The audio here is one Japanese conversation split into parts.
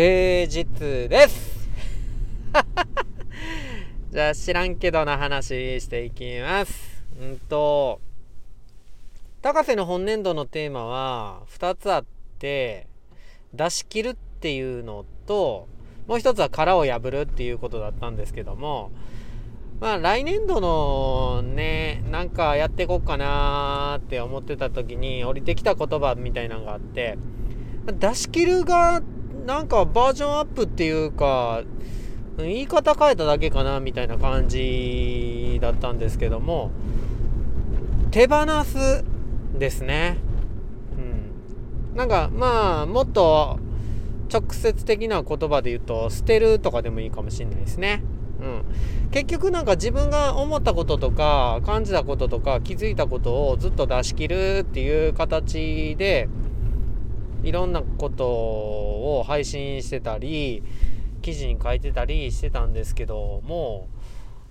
平日ですじゃあ知らんけどな話していきます。高瀬の本年度のテーマは2つあって、出し切るっていうのと、もう一つは殻を破るっていうことだったんですけども、まあ来年度のね、なんかやっていこうかなーって思ってた時に降りてきた言葉みたいなのがあって、出し切るがなんかバージョンアップっていうか言い方変えただけかなみたいな感じだったんですけども、手放すですね。なんかまあもっと直接的な言葉で言うと、捨てるとかでもいいかもしれないですね。結局なんか自分が思ったこととか感じたこととか気づいたことをずっと出し切るっていう形でいろんなことを配信してたり記事に書いてたりしてたんですけども、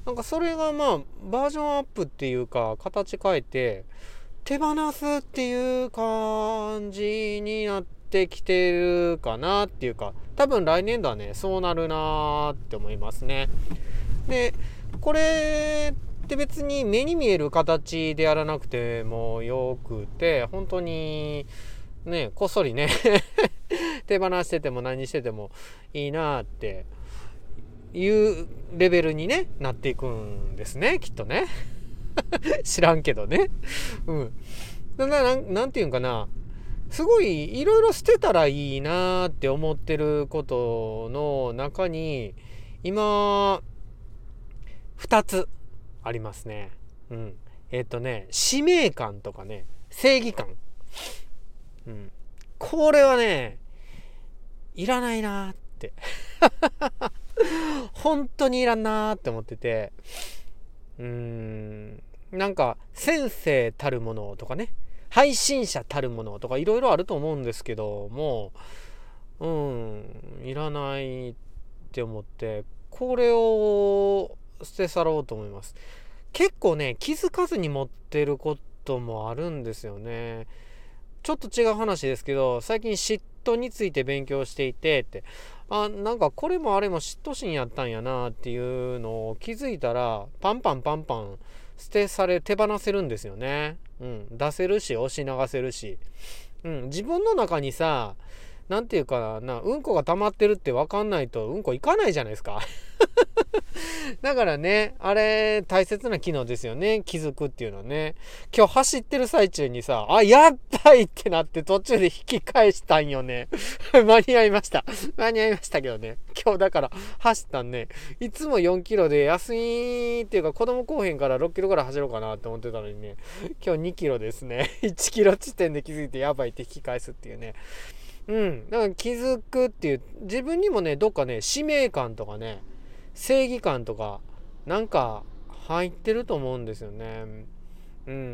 なんかそれがまあバージョンアップっていうか形変えて手放すっていう感じになってきてるかなっていうか、多分来年度はねそうなるなって思いますね。でこれって別に目に見える形でやらなくてもよくて、本当にねこっそりね手放してても何しててもいいなっていうレベルに、ね、なっていくんですね、きっとね知らんけどねなんていうんかな、すごいいろいろ捨てたらいいなって思ってることの中に今2つありますね。使命感とかね、正義感、これはねいらないなって本当にいらんなって思ってて、なんか先生たるものとかね、配信者たるものとかいろいろあると思うんですけども、いらないって思ってこれを捨て去ろうと思います。結構ね気づかずに持ってることもあるんですよね。ちょっと違う話ですけど、最近嫉妬について勉強していてって、なんかこれもあれも嫉妬心やったんやなっていうのを気づいたらパンパン捨てされ手放せるんですよね。出せるし押し流せるし、自分の中にさ、なんていうかな、うんこが溜まってるって分かんないとうんこいかないじゃないですかだからね、あれ大切な機能ですよね、気づくっていうのはね。今日走ってる最中にさ、やっぱりってなって途中で引き返したんよね間に合いましたけどね。今日だから走ったんね、いつも4キロで休みっていうか子供後編から6キロから走ろうかなって思ってたのにね、今日2キロですね1キロ地点で気づいてやばいって引き返すっていうね。だから気づくっていう自分にもね、どっかね使命感とかね正義感とかなんか入ってると思うんですよね。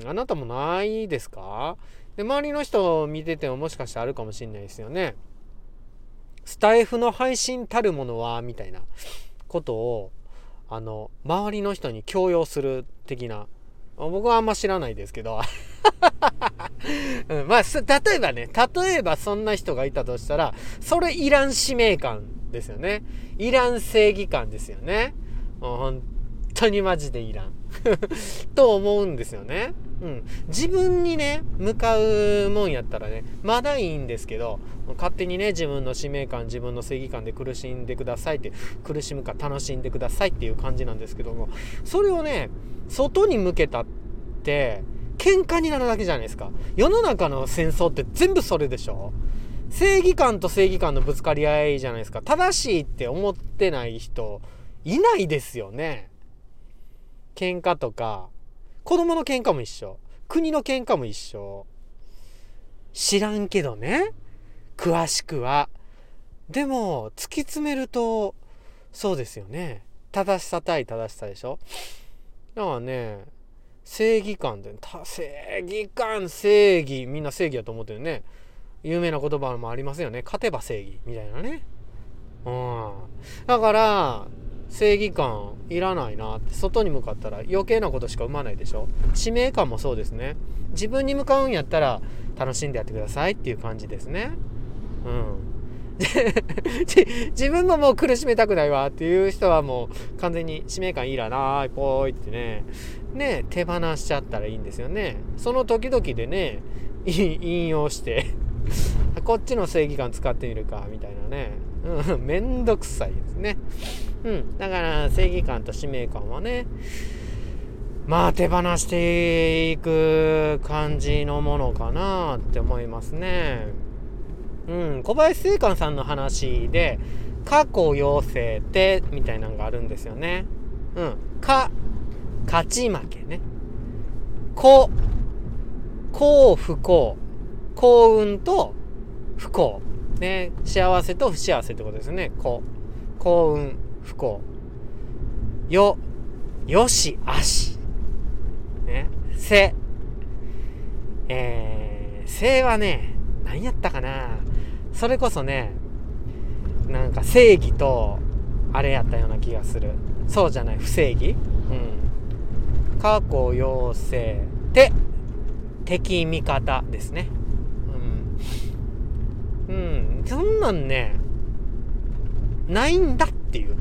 あなたもないですか？で周りの人を見ててももしかしてあるかもしれないですよね。スタイフの配信たるものはみたいなことを周りの人に強要する的な、僕はあんま知らないですけどまあ例えばそんな人がいたとしたら、それいらん使命感ですよね、いらん正義感ですよね、本当にマジでいらんと思うんですよね。自分にね向かうもんやったらねまだいいんですけど、勝手にね自分の使命感自分の正義感で苦しんでくださいって、苦しむか楽しんでくださいっていう感じなんですけども、それをね外に向けたって喧嘩になるだけじゃないですか。世の中の戦争って全部それでしょ。正義感と正義感のぶつかり合いじゃないですか。正しいって思ってない人いないですよね。喧嘩とか子供の喧嘩も一緒、国の喧嘩も一緒、知らんけどね詳しくは。でも突き詰めるとそうですよね、正しさ対正しさでしょ。だからね正義感で正義、みんな正義だと思ってるね。有名な言葉もありますよね、勝てば正義みたいなね。だから正義感いらないなって、外に向かったら余計なことしか生まないでしょ。使命感もそうですね、自分に向かうんやったら楽しんでやってくださいっていう感じですね。って自分ももう苦しめたくないわっていう人はもう完全に使命感いいらないぽいってね手放しちゃったらいいんですよね。その時々でね引用してこっちの正義感使ってみるかみたいなね、めんどくさいですね、だから正義感と使命感はねまあ手放していく感じのものかなって思いますね。小林正観さんの話で過去要請ってみたいなのがあるんですよね。勝ち負けね、幸不幸、幸運と不幸ね、幸せと不幸せってことですね。幸運不幸、よしあしね、正はね何やったかな、それこそねなんか正義とあれやったような気がする。そうじゃない不正義、過去要請て敵味方ですね。そんなんねないんだっていう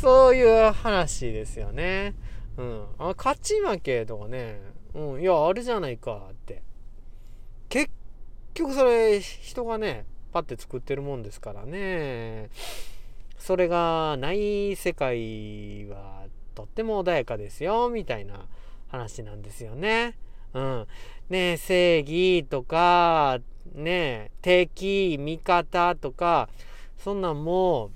そういう話ですよね。勝ち負けとかね、いやあれじゃないかって結局それ人がねパッて作ってるもんですからね。それがない世界はとっても穏やかですよみたいな話なんですよね。ね、正義とかね敵味方とかそんなんも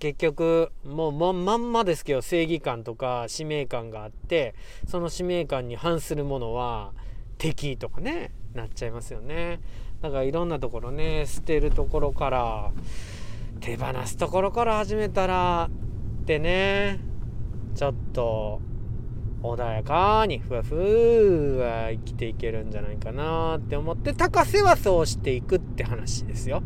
結局もうまんまですけど正義感とか使命感があってその使命感に反するものは敵とかねなっちゃいますよね。だからいろんなところね捨てるところから手放すところから始めたらってねちょっと穏やかにふわふわ生きていけるんじゃないかなって思って高瀬はそうしていくって話ですよ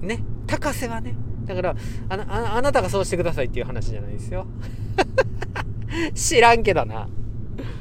ね。高瀬はねだからあなたがそうしてくださいっていう話じゃないですよ知らんけどな